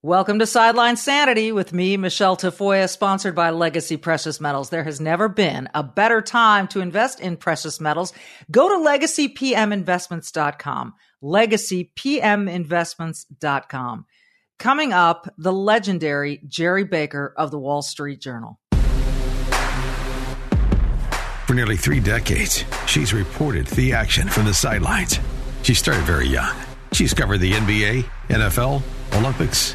Welcome to Sideline Sanity with me, Michelle Tafoya, sponsored by Legacy Precious Metals. There has never been a better time to invest in precious metals. Go to LegacyPMInvestments.com, LegacyPMInvestments.com. Coming up, the legendary Gerry Baker of the Wall Street Journal. For nearly 3 decades, she's reported the action from the sidelines. She started very young. She's covered the NBA, NFL, Olympics,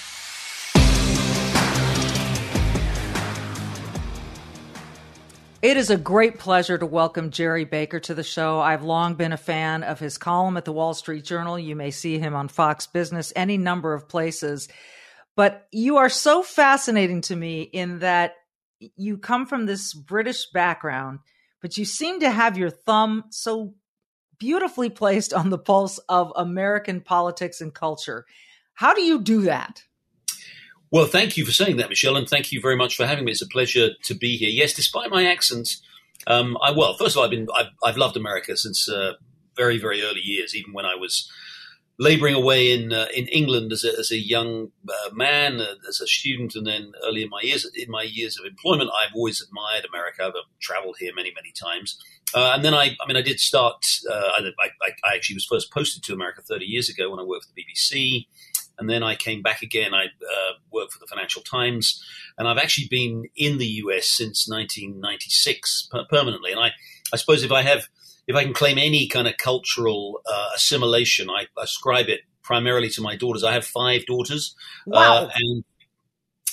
It is a great pleasure to welcome Gerry Baker to the show. I've long been a fan of his column at the Wall Street Journal. You may see him on Fox Business, any number of places. But you are so fascinating to me in that you come from this British background, but you seem to have your thumb so beautifully placed on the pulse of American politics and culture. How do you do that? Well, thank you for saying that, Michelle, and thank you very much for having me. It's a pleasure to be here. Yes, despite my accent, first of all, I've loved America since very, very early years, even when I was laboring away in England as a young man, as a student, and then early in my years of employment, I've always admired America. I've traveled here many, many times. I actually was first posted to America 30 years ago when I worked for the BBC. And then I came back again. I worked for the Financial Times, and I've actually been in the U.S. since 1996 permanently. And I suppose if I can claim any kind of cultural assimilation, I ascribe it primarily to my daughters. I have 5 daughters. Wow. And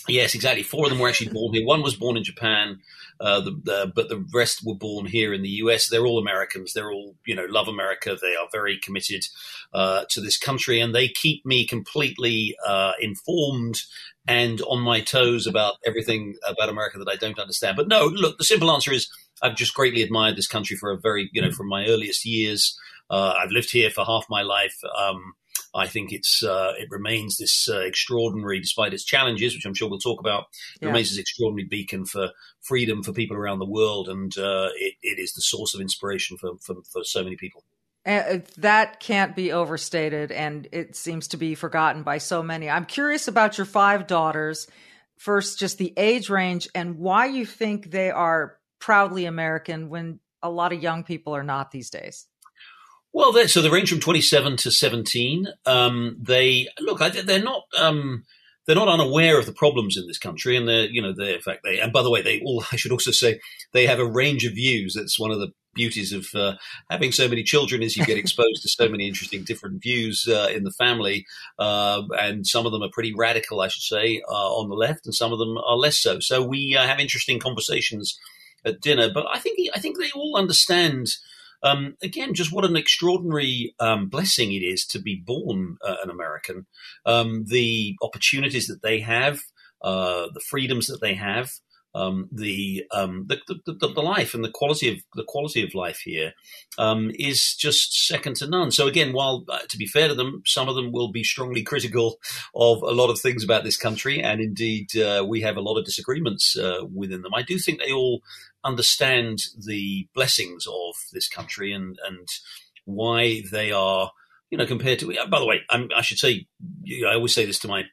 yes, exactly. 4 of them were actually born here. One was born in Japan, but the rest were born here in the U.S. They're all Americans. They're all, love America. They are very committed to this country, and they keep me completely informed and on my toes about everything about America that I don't understand. But no, look, the simple answer is I've just greatly admired this country for from my earliest years. I've lived here for half my life. I think it remains this extraordinary, despite its challenges, which I'm sure we'll talk about, remains this extraordinary beacon for freedom for people around the world. And it is the source of inspiration for so many people. That can't be overstated, and it seems to be forgotten by so many. I'm curious about your 5 daughters. First, just the age range and why you think they are proudly American when a lot of young people are not these days. Well, so they range from 27 to 17. They're not unaware of the problems in this country, and and by the way, I should also say they have a range of views. That's one of the beauties of having so many children is you get exposed to so many interesting different views in the family, and some of them are pretty radical, I should say, on the left, and some of them are less so. So we have interesting conversations at dinner, but I think they all understand. Again, just what an extraordinary blessing it is to be born an American. The opportunities that they have, the freedoms that they have, the life and the quality of life here is just second to none. So again, while to be fair to them, some of them will be strongly critical of a lot of things about this country, and indeed we have a lot of disagreements within them. I do think they all understand the blessings of this country and why they are, compared to. By the way, I should say, I always say this to my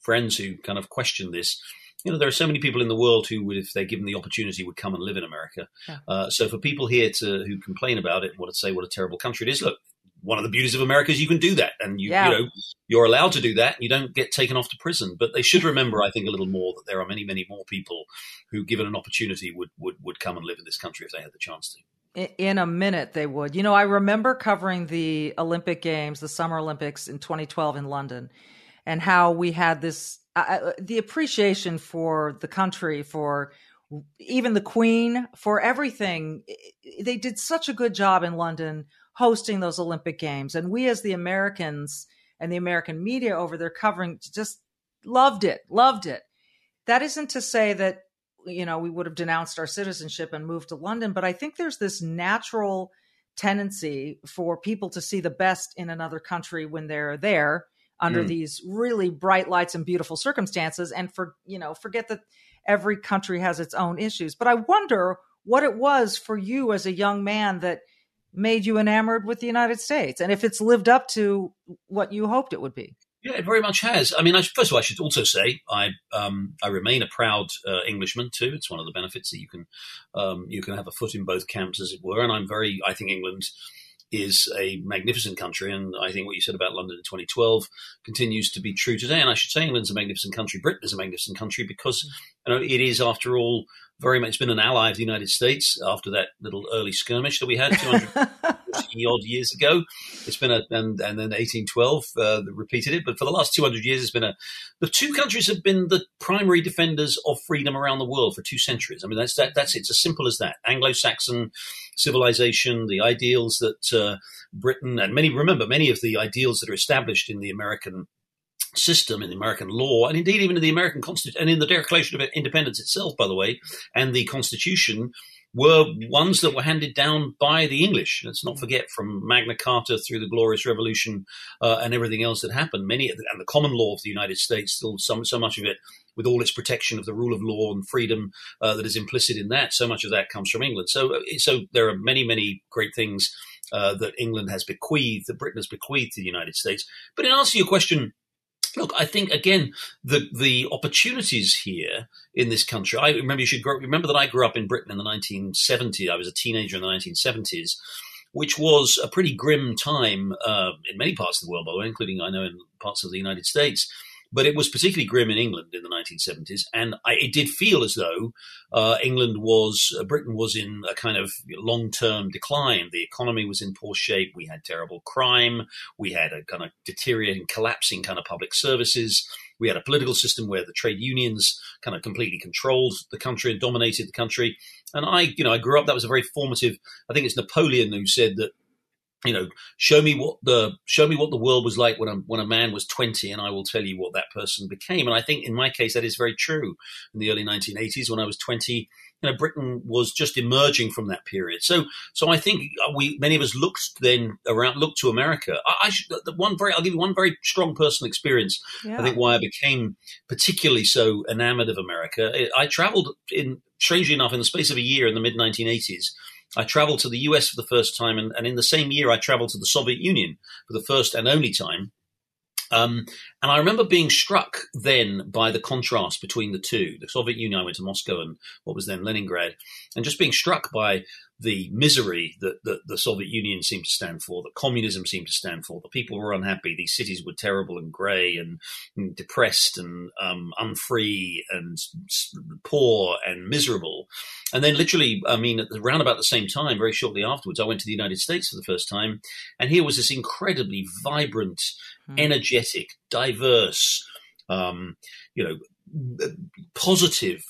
friends who kind of question this. There are so many people in the world who would, if they're given the opportunity, would come and live in America. Yeah. So for people here who complain about it, what a terrible country it is. Look, one of the beauties of America is you can do that, and you're allowed to do that. And you don't get taken off to prison. But they should remember, I think, a little more that there are many, many more people who, given an opportunity, would come and live in this country if they had the chance to. In a minute, they would. You know, I remember covering the Olympic Games, the Summer Olympics in 2012 in London, and how we had this, the appreciation for the country, for even the Queen, for everything. They did such a good job in London hosting those Olympic Games. And we as the Americans and the American media over there covering just loved it. That isn't to say that, you know, we would have denounced our citizenship and moved to London. But I think there's this natural tendency for people to see the best in another country when they're there under these really bright lights and beautiful circumstances, and for, you know, forget that every country has its own issues. But I wonder what it was for you as a young man that made you enamored with the United States, and if it's lived up to what you hoped it would be. Yeah, it very much has. I mean, first of all, I should also say I remain a proud Englishman too. It's one of the benefits that you can have a foot in both camps, as it were. And I think England is a magnificent country, and I think what you said about London in 2012 continues to be true today. And I should say England's a magnificent country. Britain is a magnificent country because, you know, it is, after all, very much been an ally of the United States after that little early skirmish that we had 250-odd years ago. It's been and then 1812 repeated it. But for the last 200 years, it's been the two countries have been the primary defenders of freedom around the world for two centuries. I mean, that's it. It's as simple as that. Anglo-Saxon civilization, the ideals that Britain and many of the ideals that are established in the American system, in the American law, and indeed even in the American Constitution and in the Declaration of Independence itself, by the way, and the Constitution, were ones that were handed down by the English. Let's not forget, from Magna Carta through the Glorious Revolution and everything else that happened, and the common law of the United States, still so much of it, with all its protection of the rule of law and freedom that is implicit in that, so much of that comes from England. So there are many, many great things that England has bequeathed, that Britain has bequeathed to the United States. But in answer to your question, look, I think, again, the opportunities here in this country. I remember that I grew up in Britain in the 1970s. I was a teenager in the 1970s, which was a pretty grim time in many parts of the world, by the way, including, I know, in parts of the United States. But it was particularly grim in England in the 1970s. And it did feel as though Britain was in a kind of long-term decline. The economy was in poor shape. We had terrible crime. We had a kind of deteriorating, collapsing kind of public services. We had a political system where the trade unions kind of completely controlled the country and dominated the country. And I grew up, that was a very formative, I think it's Napoleon who said that, you know, show me what the world was like when a man was 20, and I will tell you what that person became. And I think in my case that is very true. In the early 1980s, when I was 20, you know, Britain was just emerging from that period. So I think many of us looked to America. I'll give you one very strong personal experience. Yeah. I think why I became particularly so enamored of America. I traveled strangely enough, in the space of a year in the mid 1980s. I traveled to the US for the first time, and in the same year, I traveled to the Soviet Union for the first and only time. And I remember being struck then by the contrast between the two. The Soviet Union, I went to Moscow and what was then Leningrad, and just being struck by the misery that the Soviet Union seemed to stand for, that communism seemed to stand for. The people were unhappy. These cities were terrible and grey and depressed and unfree and poor and miserable. And then literally, I mean, around about the same time, very shortly afterwards, I went to the United States for the first time. And here was this incredibly vibrant, energetic, diverse, you know, positive,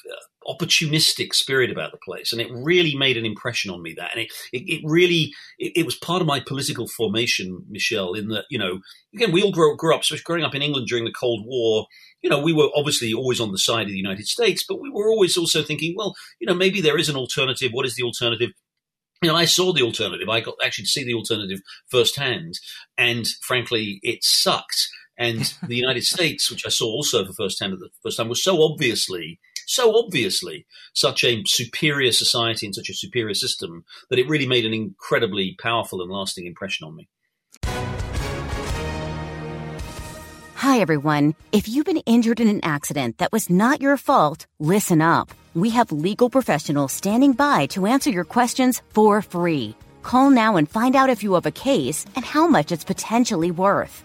opportunistic spirit about the place. And it really made an impression on me, that. And it really was part of my political formation, Michelle, in that, you know, again, we all grew up, so growing up in England during the Cold War, you know, we were obviously always on the side of the United States, but we were always also thinking, well, you know, maybe there is an alternative. What is the alternative? You know, I saw the alternative. I got actually to see the alternative firsthand. And frankly, it sucked. And the United States, which I saw also for firsthand at the first time, was so obviously such a superior society and such a superior system that it really made an incredibly powerful and lasting impression on me. Hi, everyone. If you've been injured in an accident that was not your fault, listen up. We have legal professionals standing by to answer your questions for free. Call now and find out if you have a case and how much it's potentially worth.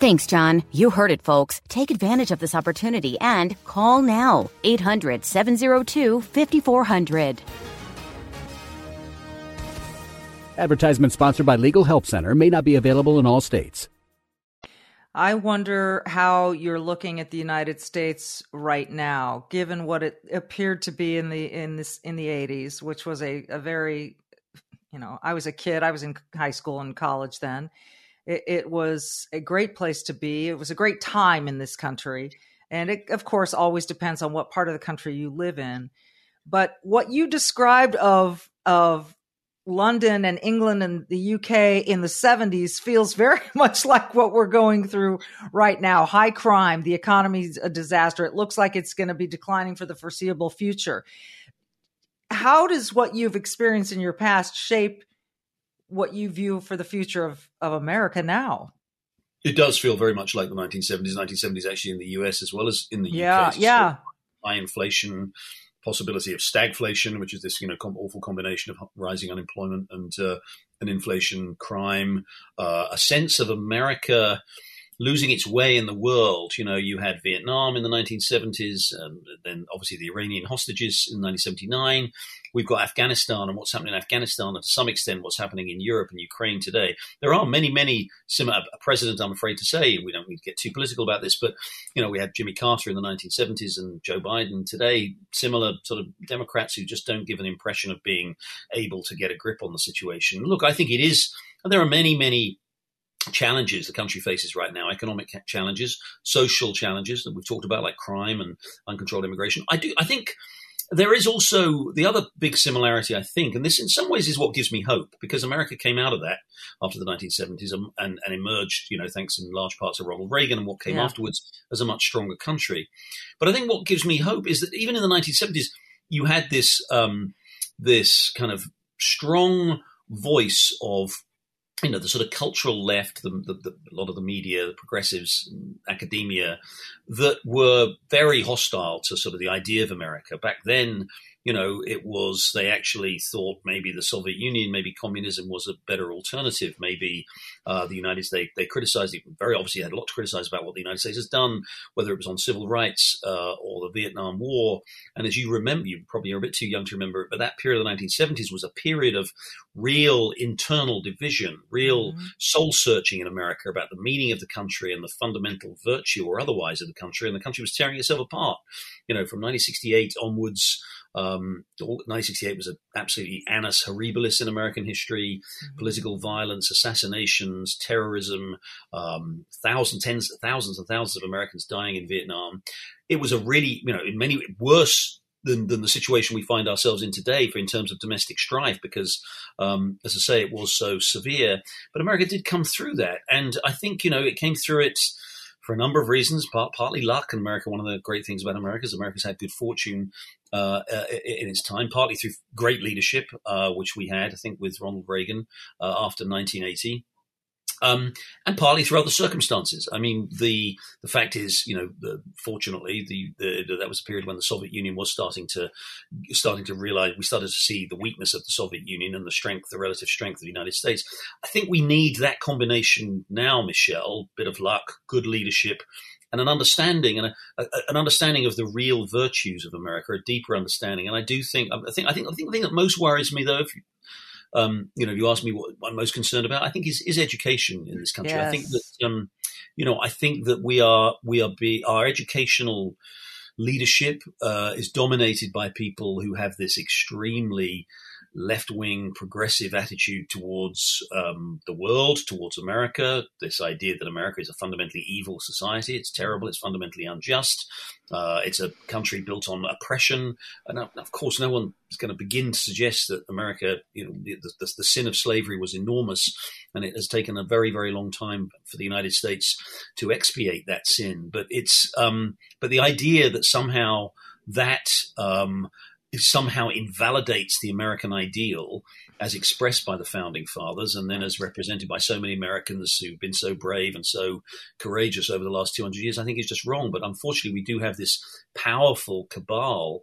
Thanks, John. You heard it, folks. Take advantage of this opportunity and call now. 800-702-5400. Advertisement sponsored by Legal Help Center. May not be available in all states. I wonder how you're looking at the United States right now, given what it appeared to be in the 80s, which was a very, I was a kid. I was in high school and college then. It was a great place to be. It was a great time in this country. And it, of course, always depends on what part of the country you live in. But what you described of London and England and the UK in the 70s feels very much like what we're going through right now. High crime, the economy's a disaster. It looks like it's going to be declining for the foreseeable future. How does what you've experienced in your past shape what you view for the future of America now? It does feel very much like the 1970s. 1970s actually in the US as well as in the UK. Yeah. High inflation, possibility of stagflation, which is this awful combination of rising unemployment and inflation, crime, a sense of America losing its way in the world. You had Vietnam in the 1970s, and then obviously the Iranian hostages in 1979. We've got Afghanistan and what's happening in Afghanistan, and to some extent what's happening in Europe and Ukraine today. There are many, many similar. A president, I'm afraid to say, we don't need to get too political about this, but we had Jimmy Carter in the 1970s and Joe Biden today, similar sort of Democrats who just don't give an impression of being able to get a grip on the situation. Look, I think it is, and there are many, many challenges the country faces right now, economic challenges, social challenges that we've talked about, like crime and uncontrolled immigration. I think there is also the other big similarity, I think, and this in some ways is what gives me hope, because America came out of that after the 1970s and emerged, thanks in large parts to Ronald Reagan and what came afterwards as a much stronger country. But I think what gives me hope is that even in the 1970s, you had this this kind of strong voice of the sort of cultural left, a lot of the media, the progressives, academia, that were very hostile to sort of the idea of America. Back then, they actually thought maybe the Soviet Union, maybe communism was a better alternative. Maybe the United States, they criticized it very obviously, had a lot to criticize about what the United States has done, whether it was on civil rights or the Vietnam War. And as you remember, you probably are a bit too young to remember it, but that period of the 1970s was a period of real internal division, real soul searching in America about the meaning of the country and the fundamental virtue or otherwise of the country. And the country was tearing itself apart, from 1968 onwards. 1968 was an absolutely annus horribilis in American history, political violence, assassinations, terrorism, tens of thousands and thousands of Americans dying in Vietnam. It was a really, in many ways worse than the situation we find ourselves in today in terms of domestic strife, because, as I say, it was so severe. But America did come through that. And I think, it came through it for a number of reasons, partly luck. And America, one of the great things about America is America's had good fortune in its time, partly through great leadership, which we had, I think, with Ronald Reagan after 1980, and partly through other circumstances. I mean, the fact is, fortunately, that was a period when the Soviet Union was starting to realize, we started to see the weakness of the Soviet Union and the relative strength of the United States. I think we need that combination now, Michelle, bit of luck, good leadership, and an understanding, and an understanding of the real virtues of America, a deeper understanding. And I do think, I think the thing that most worries me, though, if you ask me what I'm most concerned about, I think is education in this country. Yes. I think that, our educational leadership is dominated by people who have this extremely left-wing progressive attitude towards the world, towards America, this idea that America is a fundamentally evil society. It's terrible. It's fundamentally unjust. It's a country built on oppression. And of course, no one is going to begin to suggest that America, the sin of slavery was enormous, and it has taken a very, very long time for the United States to expiate that sin. But the idea that somehow that somehow invalidates the American ideal as expressed by the founding fathers and then as represented by so many Americans who've been so brave and so courageous over the last 200 years, I think is just wrong. But unfortunately, we do have this powerful cabal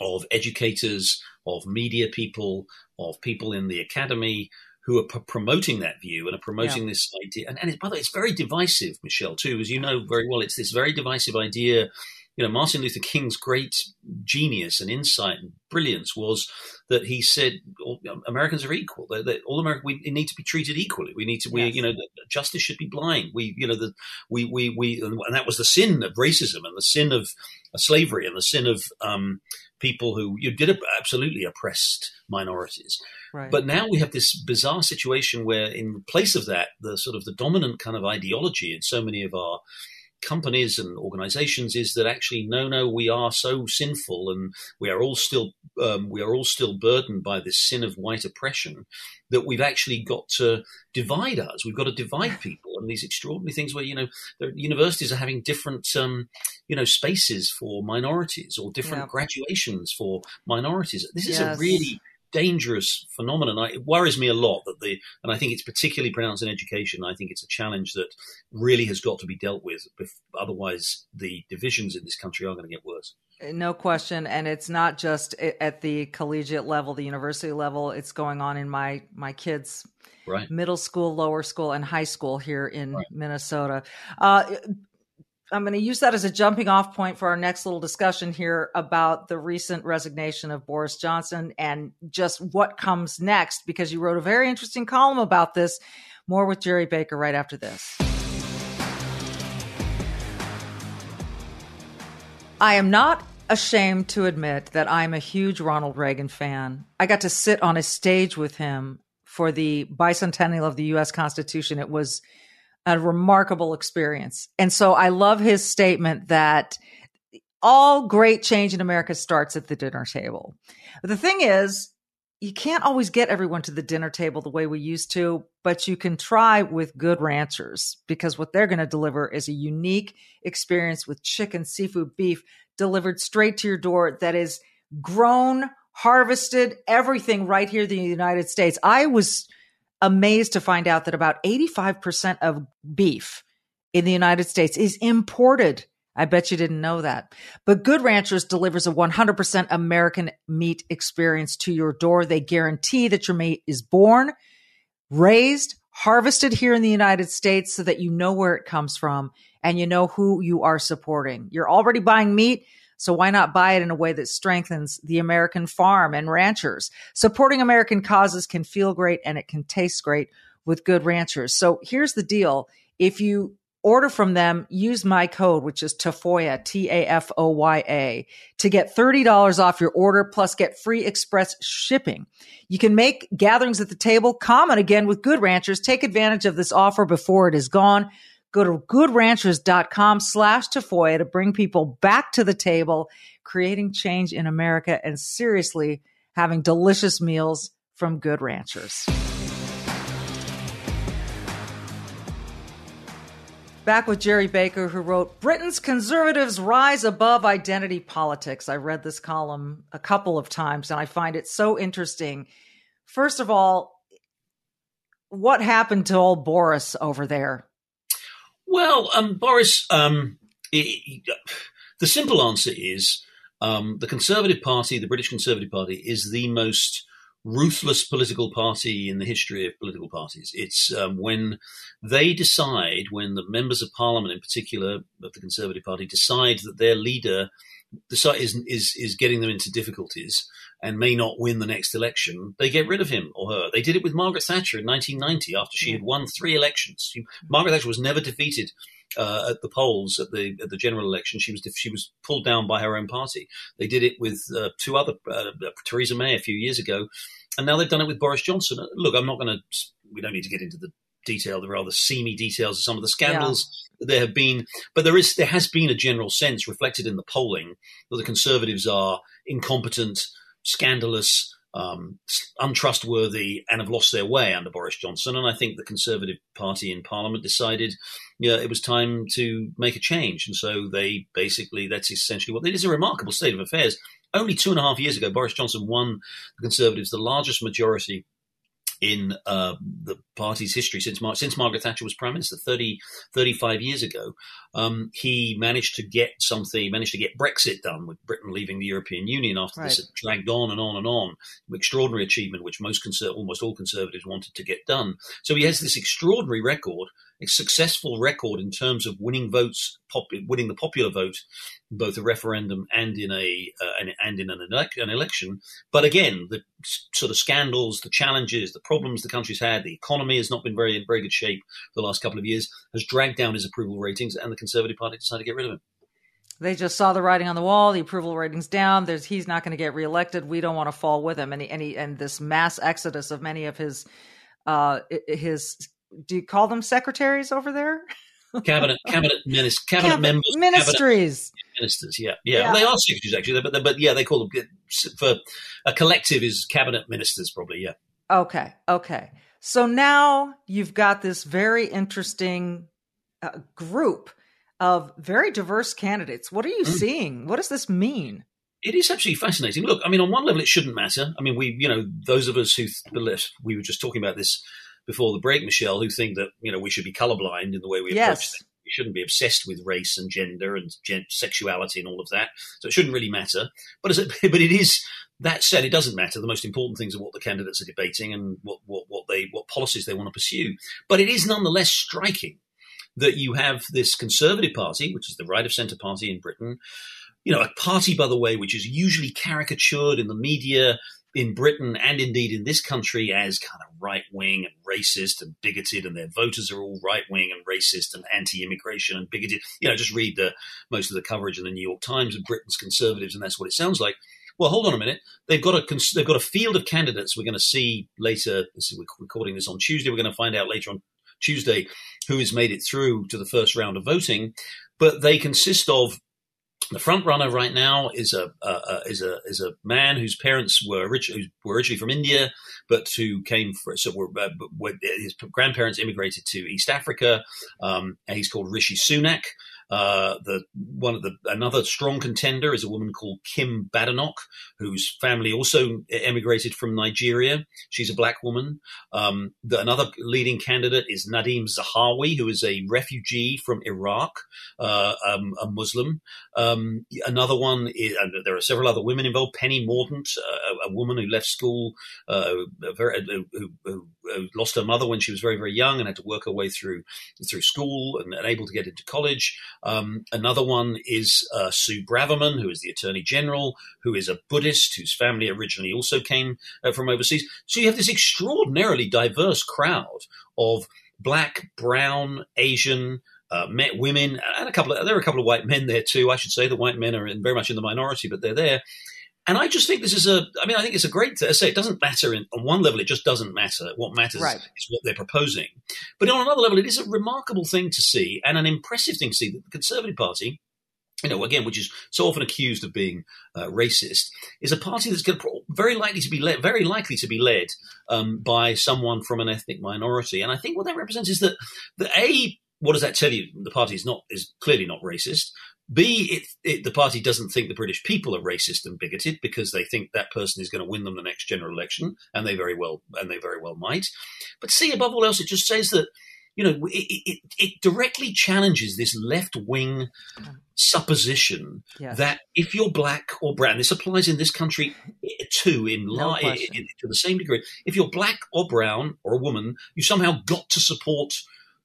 of educators, of media people, of people in the academy who are promoting that view and are promoting this idea. And by the way, it's very divisive, Michelle, too, as you know very well. It's this very divisive idea. You know, Martin Luther King's great genius and insight and brilliance was that he said Americans are equal. All Americans, we need to be treated equally. We need to, you know, justice should be blind. And that was the sin of racism and the sin of slavery and the sin of people who absolutely oppressed minorities. Right. But now we have this bizarre situation where, in place of that, the sort of the dominant kind of ideology in so many of our companies and organizations is that actually no, we are so sinful and we are all still burdened by this sin of white oppression that we've actually got to divide us. We've got to divide people, and these extraordinary things where, you know, universities are having different, you know, spaces for minorities or different graduations for minorities. This is a really dangerous phenomenon. It worries me a lot and I think it's particularly pronounced in education. I think it's a challenge that really has got to be dealt with. Otherwise, the divisions in this country are going to get worse. No question. And it's not just at the collegiate level, the university level. It's going on in my kids' middle school, lower school, and high school here in Minnesota. I'm going to use that as a jumping off point for our next little discussion here about the recent resignation of Boris Johnson and just what comes next, because you wrote a very interesting column about this. More with Gerard Baker right after this. I am not ashamed to admit that I'm a huge Ronald Reagan fan. I got to sit on a stage with him for the bicentennial of the U.S. Constitution. It was a remarkable experience. And so I love his statement that all great change in America starts at the dinner table. But the thing is, you can't always get everyone to the dinner table the way we used to, but you can try with Good Ranchers, because what they're going to deliver is a unique experience with chicken, seafood, beef delivered straight to your door that is grown, harvested, everything right here in the United States. I was amazed to find out that about 85% of beef in the United States is imported. I bet you didn't know that. But Good Ranchers delivers a 100% American meat experience to your door. They guarantee that your meat is born, raised, harvested here in the United States so that you know where it comes from and you know who you are supporting. You're already buying meat, so why not buy it in a way that strengthens the American farm and ranchers? Supporting American causes can feel great and it can taste great with Good Ranchers. So here's the deal. If you order from them, use my code, which is Tafoya, T-A-F-O-Y-A, to get $30 off your order, plus get free express shipping. You can make gatherings at the table common again with Good Ranchers. Take advantage of this offer before it is gone. Go to goodranchers.com/Tafoya to bring people back to the table, creating change in America and seriously having delicious meals from Good Ranchers. Back with Gerard Baker, who wrote, Britain's Conservatives Rise Above Identity Politics. I read this column a couple of times and I find it so interesting. First of all, what happened to old Boris over there? Well, Boris, the simple answer is the Conservative Party, the British Conservative Party, is the most ruthless political party in the history of political parties. It's when they decide, when the members of Parliament, in particular of the Conservative Party, decide that their leader is getting them into difficulties and may not win the next election, they get rid of him or her. They did it with Margaret Thatcher in 1990 after she had won 3 elections. Margaret Thatcher was never defeated at the polls at the general election. She was pulled down by her own party. They did it with 2 other Theresa May a few years ago, and now they've done it with Boris Johnson. Look, we don't need to get into the detail, the rather seamy details of some of the scandals that there have been. But there has been a general sense reflected in the polling that the Conservatives are incompetent, scandalous, untrustworthy, and have lost their way under Boris Johnson. And I think the Conservative Party in Parliament decided, it was time to make a change. And so that's essentially what it is, a remarkable state of affairs. Only 2.5 years ago, Boris Johnson won the Conservatives the largest majority in the party's history since Margaret Thatcher was prime minister 35 years ago. He managed to get Brexit done, with Britain leaving the European Union after this had dragged on and on and on. An extraordinary achievement, which almost all Conservatives wanted to get done. So he has this extraordinary record, a successful record in terms of winning votes, winning the popular vote, in both a referendum and in an election. But again, the sort of scandals, the challenges, the problems the country's had, the economy has not been very in very good shape for the last couple of years, has dragged down his approval ratings, and the Conservative Party decided to get rid of him. They just saw the writing on the wall. The approval rating's down. He's not going to get reelected. We don't want to fall with him. And this mass exodus of many of his. Do you call them secretaries over there? Ministers. Yeah. They are secretaries actually, but yeah, they call them for a collective is cabinet ministers probably. Yeah. Okay. So now you've got this very interesting group of very diverse candidates. What are you seeing? What does this mean? It is actually fascinating. Look, on one level, it shouldn't matter. Those of us who we were just talking about this before the break, Michelle, who think that we should be colorblind in the way we approach things. We shouldn't be obsessed with race and gender and sexuality and all of that. So it shouldn't really matter. But it is. That said, it doesn't matter. The most important things are what the candidates are debating and what policies they want to pursue. But it is nonetheless striking that you have this Conservative Party, which is the right of centre party in Britain, a party, by the way, which is usually caricatured in the media in Britain and indeed in this country as kind of right-wing and racist and bigoted, and their voters are all right-wing and racist and anti-immigration and bigoted. Just read most of the coverage in the New York Times of Britain's Conservatives, and that's what it sounds like. Well, hold on a minute. They've got a field of candidates we're going to see later. We're recording this on Tuesday. We're going to find out later on Tuesday who has made it through to the first round of voting, but they consist of the front runner right now is a man whose parents were originally from India, but who his grandparents immigrated to East Africa. And he's called Rishi Sunak. Another strong contender is a woman called Kim Badenoch, whose family also emigrated from Nigeria. She's a black woman. Another leading candidate is Nadim Zahawi, who is a refugee from Iraq, a Muslim. Another one is, and there are several other women involved. Penny Mordant, a woman who left school, who lost her mother when she was very, very young and had to work her way through school and able to get into college. Another one is Sue Braverman, who is the Attorney General, who is a Buddhist, whose family originally also came from overseas. So you have this extraordinarily diverse crowd of black, brown, Asian women, and there are a couple of white men there too. I should say the white men are very much in the minority, but they're there. And I just think I think it's a great thing. I say it doesn't matter. On one level, it just doesn't matter. What matters is what they're proposing. But on another level, it is a remarkable thing to see and an impressive thing to see that the Conservative Party, again, which is so often accused of being racist, is a party that's very likely to be led by someone from an ethnic minority. And I think what that represents is that, what does that tell you? The party is clearly not racist. B, the party doesn't think the British people are racist and bigoted because they think that person is going to win them the next general election, and they very well might. But C, above all else, it just says that it directly challenges this left-wing supposition that if you're black or brown, this applies in this country too, to the same degree. If you're black or brown or a woman, you somehow got to support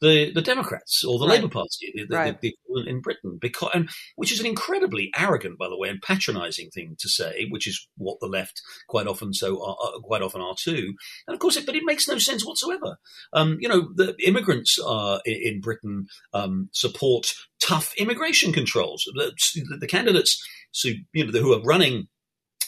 the Democrats or the Labour Party the in Britain, which is an incredibly arrogant, by the way, and patronising thing to say, which is what the left quite often are too. And of course, but it makes no sense whatsoever. The immigrants in Britain support tough immigration controls. The candidates who are running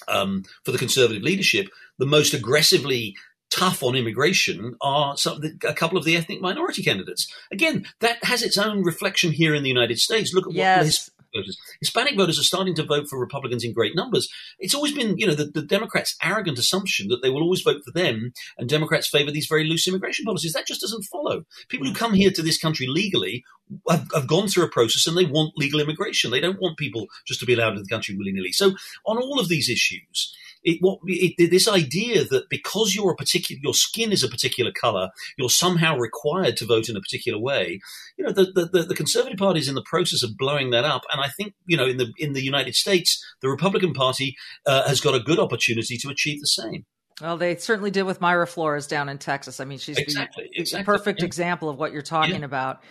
for the Conservative leadership, the most aggressively tough on immigration are a couple of the ethnic minority candidates. Again, that has its own reflection here in the United States. Look at what voters. Hispanic voters are starting to vote for Republicans in great numbers. It's always been, you know, the Democrats' arrogant assumption that they will always vote for them, and Democrats favor these very loose immigration policies. That just doesn't follow. People who come here to this country legally have gone through a process, and they want legal immigration. They don't want people just to be allowed into the country willy-nilly. So on all of these issues, this idea that because you're your skin is a particular color, you're somehow required to vote in a particular way. You know, the Conservative Party is in the process of blowing that up, and I think, you know, in the United States, the Republican Party has got a good opportunity to achieve the same. Well, they certainly did with Myra Flores down in Texas. I mean, she's exactly. A perfect example of what you're talking about.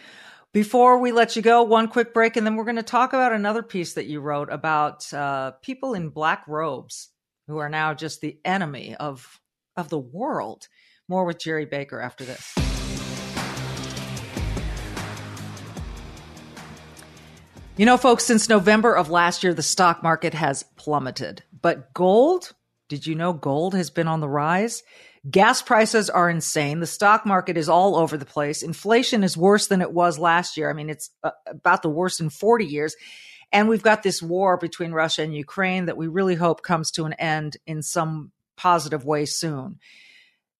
Before we let you go, one quick break, and then we're going to talk about another piece that you wrote about people in black robes who are now just the enemy of the world. More with Gerard Baker after this. You know, folks, since November of last year, the stock market has plummeted. But gold, did you know gold has been on the rise? Gas prices are insane. The stock market is all over the place. Inflation is worse than it was last year. I mean, it's about the worst in 40 years. And we've got this war between Russia and Ukraine that we really hope comes to an end in some positive way soon.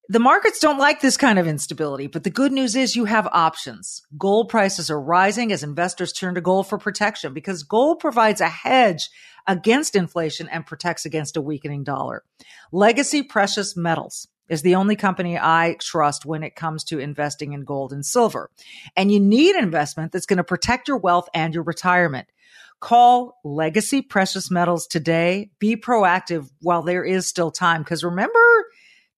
The markets don't like this kind of instability, but the good news is you have options. Gold prices are rising as investors turn to gold for protection, because gold provides a hedge against inflation and protects against a weakening dollar. Legacy Precious Metals is the only company I trust when it comes to investing in gold and silver. And you need investment that's going to protect your wealth and your retirement. Call Legacy Precious Metals today. Be proactive while there is still time. Because remember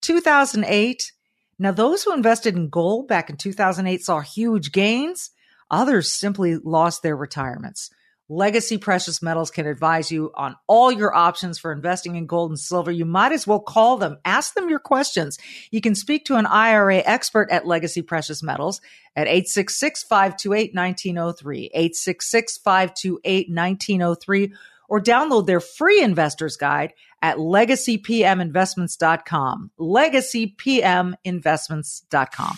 2008? Now, those who invested in gold back in 2008 saw huge gains. Others simply lost their retirements. Legacy Precious Metals can advise you on all your options for investing in gold and silver. You might as well call them. Ask them your questions. You can speak to an IRA expert at Legacy Precious Metals at 866-528-1903, 866-528-1903, or download their free investor's guide at LegacyPMInvestments.com, LegacyPMInvestments.com.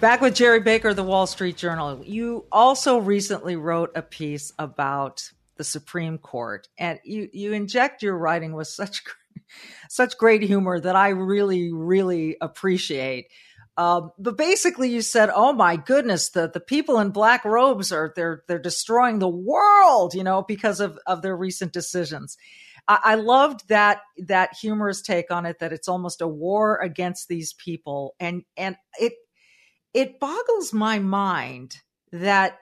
Back with Gerard Baker of the Wall Street Journal. You also recently wrote a piece about the Supreme Court, and you inject your writing with such great humor that I really, really appreciate. But basically, you said, "Oh my goodness, the people in black robes they're destroying the world," you know, because of their recent decisions. I loved that humorous take on it, that it's almost a war against these people, and it. It boggles my mind that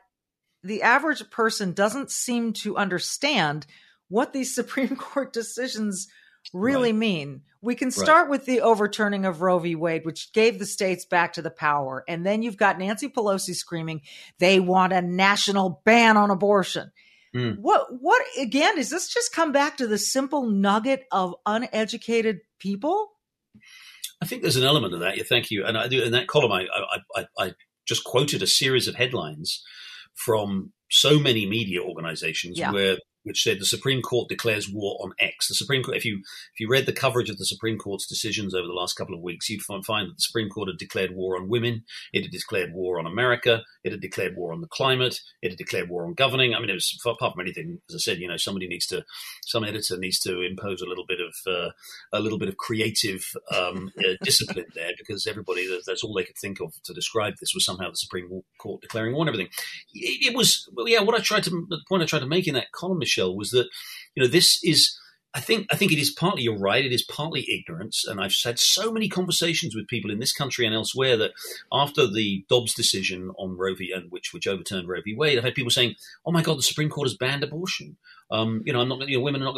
the average person doesn't seem to understand what these Supreme Court decisions really mean. We can start with the overturning of Roe v. Wade, which gave the states back to the power. And then you've got Nancy Pelosi screaming, they want a national ban on abortion. Mm. What again, is this just come back to the simple nugget of uneducated people? I think there's an element of that. Yeah, thank you. And I do in that column, I just quoted a series of headlines from so many media organizations which said the Supreme Court declares war on X. The Supreme Court. If you read the coverage of the Supreme Court's decisions over the last couple of weeks, you'd find that the Supreme Court had declared war on women. It had declared war on America. It had declared war on the climate. It had declared war on governing. I mean, it was, apart from anything, as I said, you know, some editor needs to impose a little bit of creative discipline there, because everybody, that's all they could think of to describe this was somehow the Supreme Court declaring war on everything. The point I tried to make in that column, Michelle, was that, you know, this is, I think it is partly, you're right, it is partly ignorance. And I've had so many conversations with people in this country and elsewhere that after the Dobbs decision on Roe v. and which overturned Roe v. Wade, I've had people saying, "Oh my God, the Supreme Court has banned abortion. Women are not going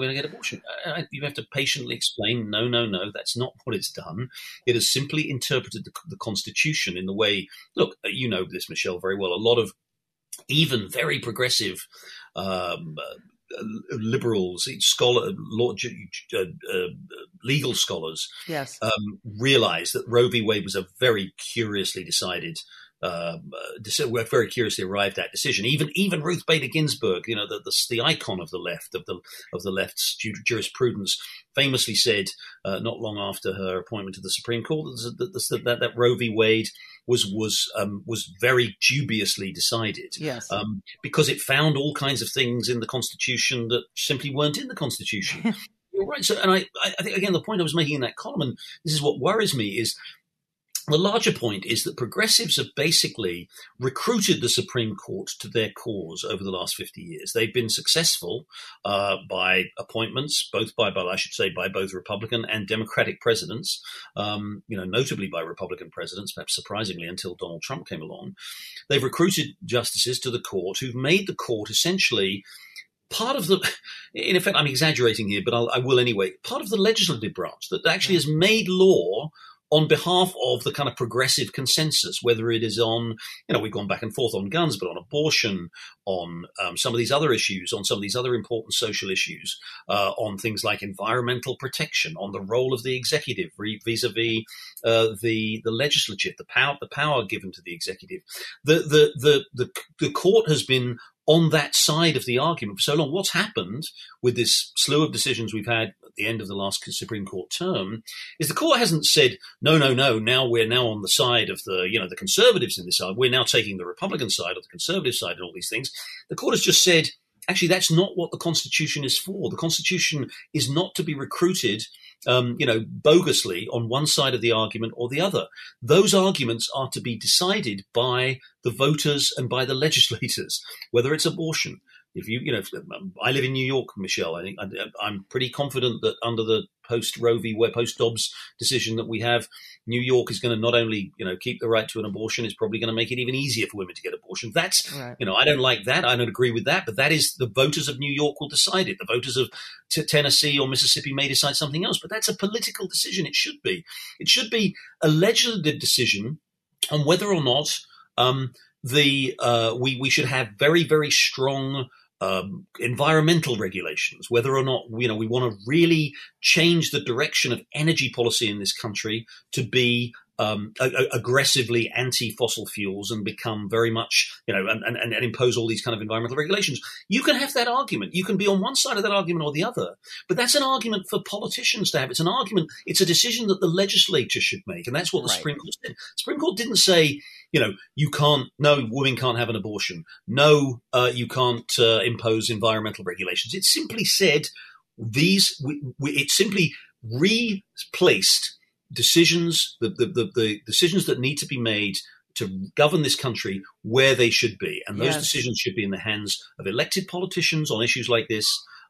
to get abortion." You have to patiently explain, no, that's not what it's done. It has simply interpreted the Constitution in the way, look, you know this, Michelle, very well, a lot of even very progressive liberals, legal scholars, realized that Roe v. Wade was a very curiously decided, very curiously arrived at decision. Even Ruth Bader Ginsburg, you know, the icon of the left, of the left's jurisprudence, famously said not long after her appointment to the Supreme Court that Roe v. Wade was very dubiously decided. Yes. Because it found all kinds of things in the Constitution that simply weren't in the Constitution. You're right. So, and I think, again, the point I was making in that column, and this is what worries me, is the larger point is that progressives have basically recruited the Supreme Court to their cause over the last 50 years. They've been successful by appointments, by both Republican and Democratic presidents, notably by Republican presidents, perhaps surprisingly, until Donald Trump came along. They've recruited justices to the court who've made the court essentially part of the, in effect, I'm exaggerating here, but I will anyway, part of the legislative branch that actually has made law on behalf of the kind of progressive consensus, whether it is on, we've gone back and forth on guns, but on abortion, on some of these other issues, on some of these other important social issues, on things like environmental protection, on the role of the executive vis-a-vis the legislature, the power given to the executive. The court has been on that side of the argument for so long. What's happened with this slew of decisions we've had at the end of the last Supreme Court term is the court hasn't said, no, now we're now on the side of the conservatives in this side. We're now taking the Republican side or the conservative side and all these things. The court has just said, actually, that's not what the Constitution is for. The Constitution is not to be recruited, bogusly on one side of the argument or the other. Those arguments are to be decided by the voters and by the legislators, whether it's abortion. If I live in New York, Michelle. I think I'm pretty confident that under the post Roe v. Wade, post Dobbs decision that we have, New York is going to not only keep the right to an abortion, it's probably going to make it even easier for women to get abortions. That's right. I don't like that. I don't agree with that. But that is the voters of New York will decide it. The voters of Tennessee or Mississippi may decide something else. But that's a political decision. It should be. It should be a legislative decision on whether or not we should have very, very strong environmental regulations, whether or not we want to really change the direction of energy policy in this country to be aggressively anti-fossil fuels and become very much and impose all these kind of environmental regulations. You can have that argument. You can be on one side of that argument or the other, but that's an argument for politicians to have. It's an argument. It's a decision that the legislature should make, and that's what the right. Supreme Court did. The Supreme Court didn't say, women can't have an abortion. No, you can't impose environmental regulations. It simply said it simply replaced decisions, the decisions that need to be made to govern this country where they should be. And those yes. decisions should be in the hands of elected politicians on issues like this.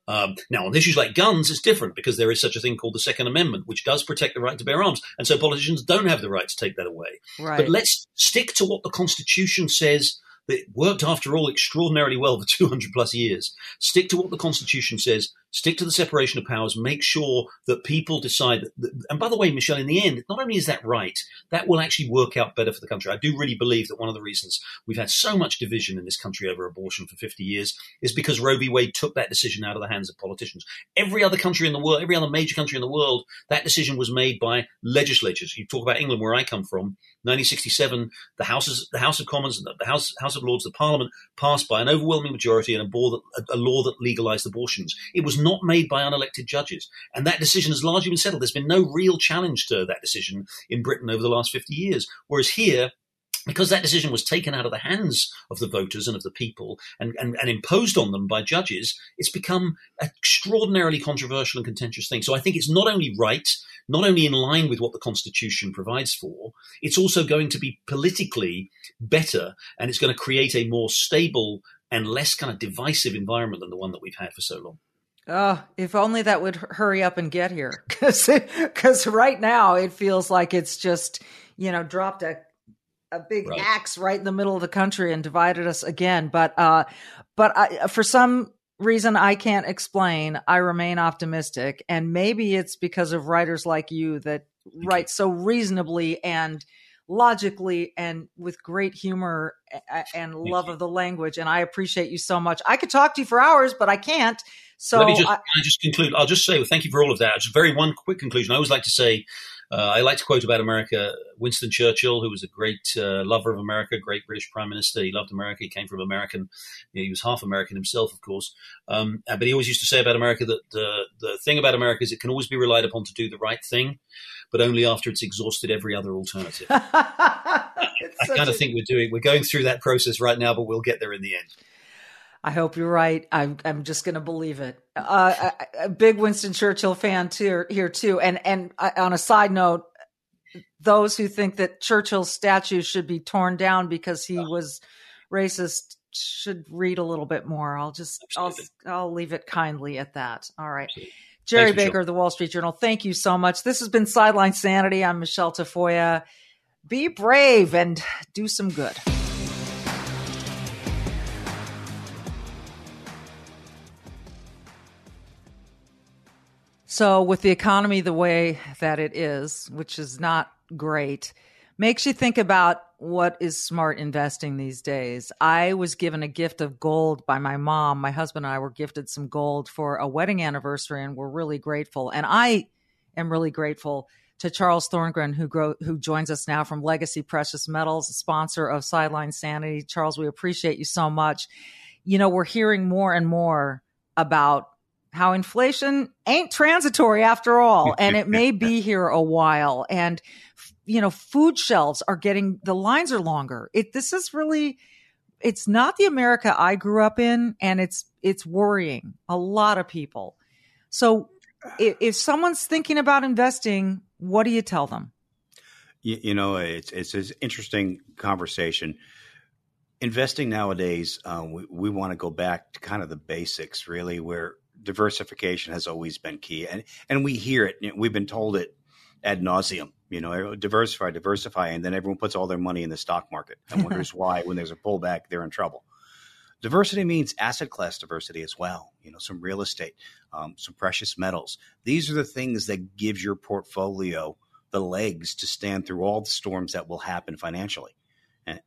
Now, on issues like guns, it's different because there is such a thing called the Second Amendment, which does protect the right to bear arms. And so politicians don't have the right to take that away. Right. But let's stick to what the Constitution says. That worked, after all, extraordinarily well for 200 plus years. Stick to what the Constitution says. Stick to the separation of powers. Make sure that people decide. And by the way, Michelle, in the end, not only is that right, that will actually work out better for the country. I do really believe that one of the reasons we've had so much division in this country over abortion for 50 years is because Roe v. Wade took that decision out of the hands of politicians. Every other country in the world, every other major country in the world, that decision was made by legislatures. You talk about England, where I come from, 1967, the House of Commons and the House of Lords, the Parliament passed by an overwhelming majority and a law that legalized abortions. It was not made by unelected judges. And that decision has largely been settled. There's been no real challenge to that decision in Britain over the last 50 years. Whereas here, because that decision was taken out of the hands of the voters and of the people and imposed on them by judges, it's become an extraordinarily controversial and contentious thing. So I think it's not only right, not only in line with what the Constitution provides for, it's also going to be politically better, and it's going to create a more stable and less kind of divisive environment than the one that we've had for so long. Oh, if only that would hurry up and get here, because right now it feels like it's just, dropped a big right. axe right in the middle of the country and divided us again. But for some reason I can't explain, I remain optimistic, and maybe it's because of writers like you that write so reasonably and logically and with great humor and love of the language. And I appreciate you so much. I could talk to you for hours, but I can't. So let me just conclude. I'll just say thank you for all of that. Just very one quick conclusion. I always like to say I like to quote about America Winston Churchill, who was a great lover of America, great British Prime Minister. He loved America. He came from American. He was half American himself, of course. But he always used to say about America that the thing about America is it can always be relied upon to do the right thing, but only after it's exhausted every other alternative. I kind of think we're going through that process right now, but we'll get there in the end. I hope you're right. I'm just going to believe it. A big Winston Churchill fan here too. And on a side note, those who think that Churchill's statue should be torn down because he was racist should read a little bit more. I'll leave it kindly at that. All right. Absolutely. Gerard Baker of the Wall Street Journal, thank you so much. This has been Sideline Sanity. I'm Michelle Tafoya. Be brave and do some good. So with the economy the way that it is, which is not great, makes you think about what is smart investing these days. I was given a gift of gold by my mom. My husband and I were gifted some gold for a wedding anniversary, and we're really grateful. And I am really grateful to Charles Thorngren, who joins us now from Legacy Precious Metals, sponsor of Sideline Sanity. Charles, we appreciate you so much. You know, we're hearing more and more about how inflation ain't transitory after all, and it may be here a while. And, you know, food shelves are getting, the lines are longer. This is really, it's not the America I grew up in, and it's worrying a lot of people. So if someone's thinking about investing, what do you tell them? You know, it's an interesting conversation. Investing nowadays, we want to go back to kind of the basics, really, where diversification has always been key. And we hear it. We've been told it ad nauseum, you know, diversify. And then everyone puts all their money in the stock market and wonders why, when there's a pullback, they're in trouble. Diversity means asset class diversity as well. You know, some real estate, some precious metals. These are the things that gives your portfolio the legs to stand through all the storms that will happen financially.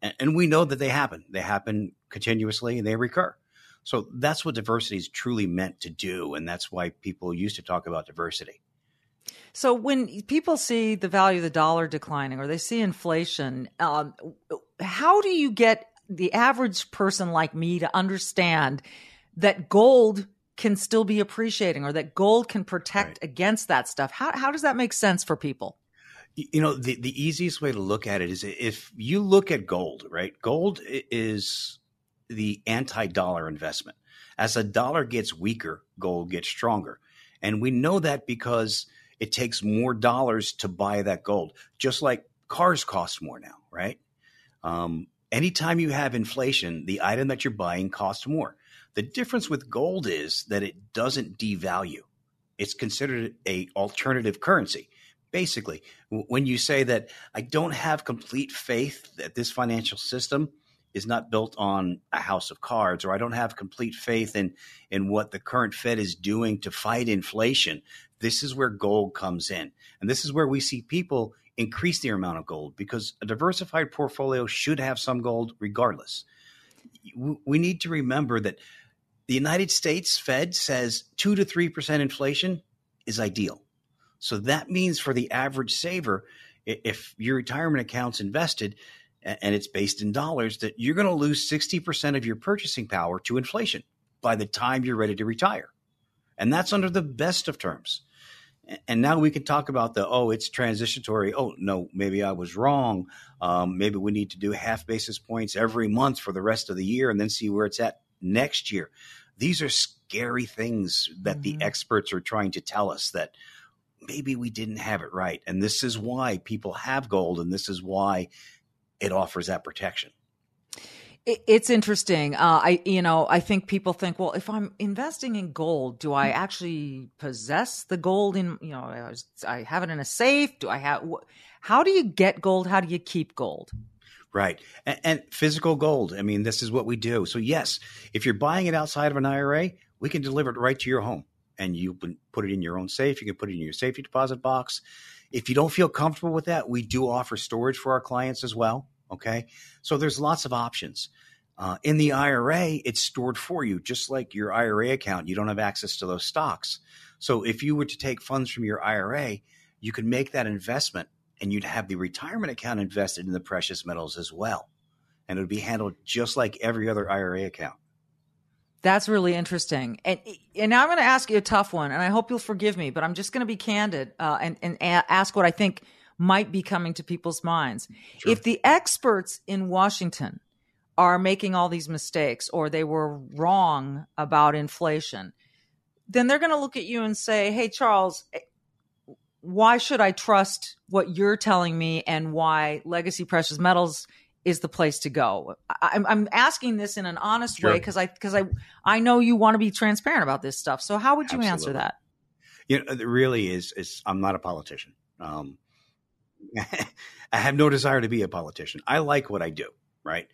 And we know that they happen. They happen continuously and they recur. So that's what diversity is truly meant to do, and that's why people used to talk about diversity. So when people see the value of the dollar declining or they see inflation, how do you get the average person like me to understand that gold can still be appreciating or that gold can protect against that stuff? How does that make sense for people? You know, the easiest way to look at it is if you look at gold, right? Gold is the anti-dollar investment. As a dollar gets weaker, gold gets stronger. And we know that because it takes more dollars to buy that gold, just like cars cost more now, right? Anytime you have inflation, the item that you're buying costs more. The difference with gold is that it doesn't devalue. It's considered an alternative currency. Basically, when you say that I don't have complete faith that this financial system is not built on a house of cards, or I don't have complete faith in what the current Fed is doing to fight inflation, this is where gold comes in. And this is where we see people increase their amount of gold, because a diversified portfolio should have some gold regardless. We need to remember that the United States Fed says 2 to 3% inflation is ideal. So that means for the average saver, if your retirement account's invested and it's based in dollars, that you're going to lose 60% of your purchasing power to inflation by the time you're ready to retire. And that's under the best of terms. And now we can talk about it's transitory. Oh, no, maybe I was wrong. Maybe we need to do half basis points every month for the rest of the year and then see where it's at next year. These are scary things that the experts are trying to tell us, that maybe we didn't have it right. And this is why people have gold, and this is why it offers that protection. It's interesting. I think people think, well, if I'm investing in gold, do I actually possess the gold in, you know, I have it in a safe? How do you get gold? How do you keep gold? Right. And physical gold. I mean, this is what we do. So yes, if you're buying it outside of an IRA, we can deliver it right to your home, and you can put it in your own safe. You can put it in your safety deposit box. If you don't feel comfortable with that, we do offer storage for our clients as well, okay? So there's lots of options. In the IRA, it's stored for you, just like your IRA account. You don't have access to those stocks. So if you were to take funds from your IRA, you could make that investment and you'd have the retirement account invested in the precious metals as well. And it would be handled just like every other IRA account. That's really interesting. And now I'm going to ask you a tough one, and I hope you'll forgive me, but I'm just going to be candid and ask what I think might be coming to people's minds. Sure. If the experts in Washington are making all these mistakes or they were wrong about inflation, then they're going to look at you and say, hey, Charles, why should I trust what you're telling me and why Legacy Precious Metals is the place to go? I'm asking this in an honest way because I know you want to be transparent about this stuff. So how would you answer that? You know, it really is I'm not a politician. I have no desire to be a politician. I like what I do, right?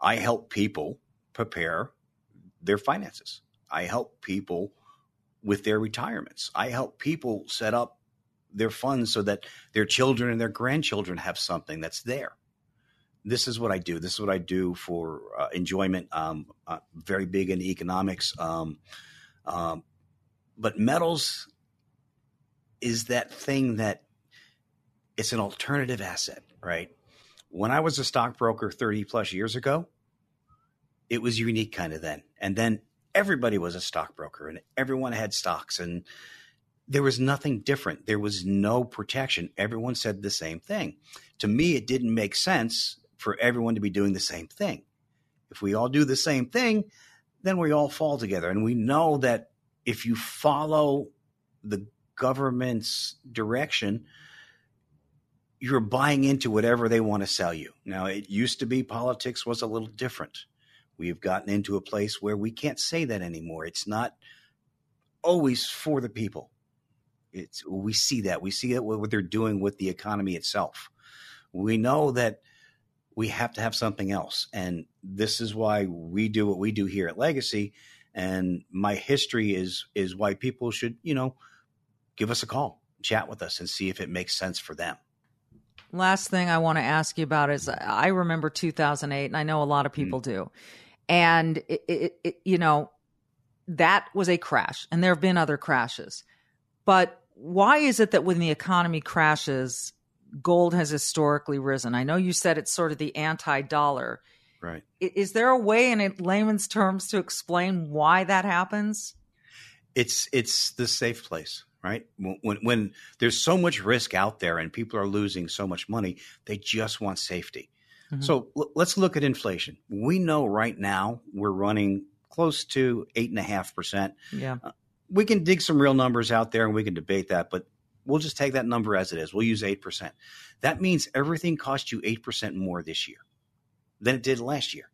I help people prepare their finances. I help people with their retirements. I help people set up their funds so that their children and their grandchildren have something that's there. This is what I do. This is what I do for enjoyment. Very big in economics. But metals is that thing that it's an alternative asset, right? When I was a stockbroker 30 plus years ago, it was unique kind of then. And then everybody was a stockbroker and everyone had stocks and there was nothing different. There was no protection. Everyone said the same thing. To me, it didn't make sense for everyone to be doing the same thing. If we all do the same thing, then we all fall together. And we know that if you follow the government's direction, you're buying into whatever they want to sell you. Now, it used to be politics was a little different. We've gotten into a place where we can't say that anymore. It's not always for the people. We see that. We see that what they're doing with the economy itself. We know that we have to have something else. And this is why we do what we do here at Legacy. And my history is why people should, you know, give us a call, chat with us and see if it makes sense for them. Last thing I want to ask you about is I remember 2008, and I know a lot of people do. And, you know, that was a crash, and there have been other crashes. But why is it that when the economy crashes, gold has historically risen? I know you said it's sort of the anti-dollar. Right. Is there a way in layman's terms to explain why that happens? It's the safe place. Right? When there's so much risk out there and people are losing so much money, they just want safety. Mm-hmm. So let's look at inflation. We know right now we're running close to 8.5%. Yeah. We can dig some real numbers out there and we can debate that, but we'll just take that number as it is. We'll use 8%. That means everything cost you 8% more this year than it did last year.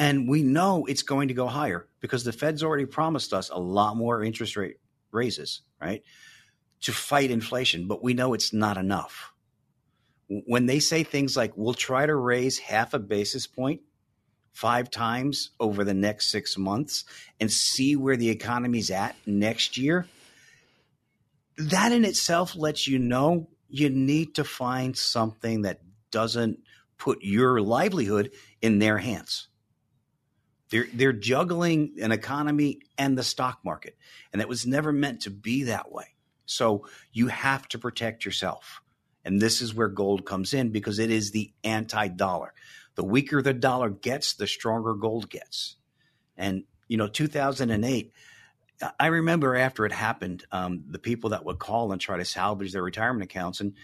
And we know it's going to go higher because the Fed's already promised us a lot more interest rate raises, right, to fight inflation, but we know it's not enough. When they say things like, we'll try to raise half a basis point 5 times over the next 6 months and see where the economy's at next year, that in itself lets you know you need to find something that doesn't put your livelihood in their hands. They're juggling an economy and the stock market, and it was never meant to be that way. So you have to protect yourself, and this is where gold comes in because it is the anti-dollar. The weaker the dollar gets, the stronger gold gets. And, you know, 2008, I remember after it happened, the people that would call and try to salvage their retirement accounts, and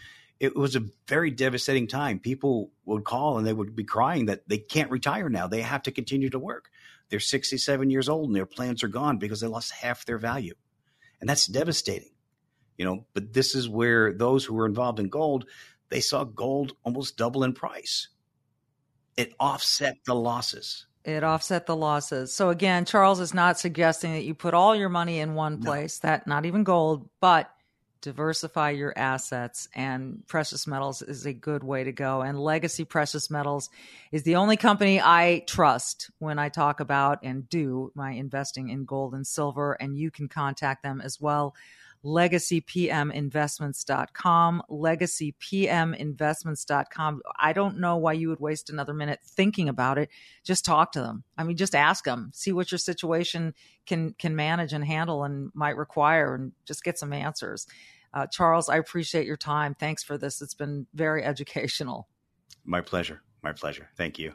it was a very devastating time. People would call and they would be crying that they can't retire now. They have to continue to work. They're 67 years old and their plans are gone because they lost half their value. And that's devastating, you know, but this is where those who were involved in gold, they saw gold almost double in price. It offset the losses. It offset the losses. So again, Charles is not suggesting that you put all your money in one place, that not even gold, but diversify your assets, and precious metals is a good way to go. And Legacy Precious Metals is the only company I trust when I talk about and do my investing in gold and silver. And you can contact them as well. LegacyPMInvestments.com, LegacyPMInvestments.com. I don't know why you would waste another minute thinking about it. Just talk to them. I mean, just ask them, see what your situation can manage and handle and might require, and just get some answers. Charles, I appreciate your time. Thanks for this. It's been very educational. My pleasure. My pleasure. Thank you.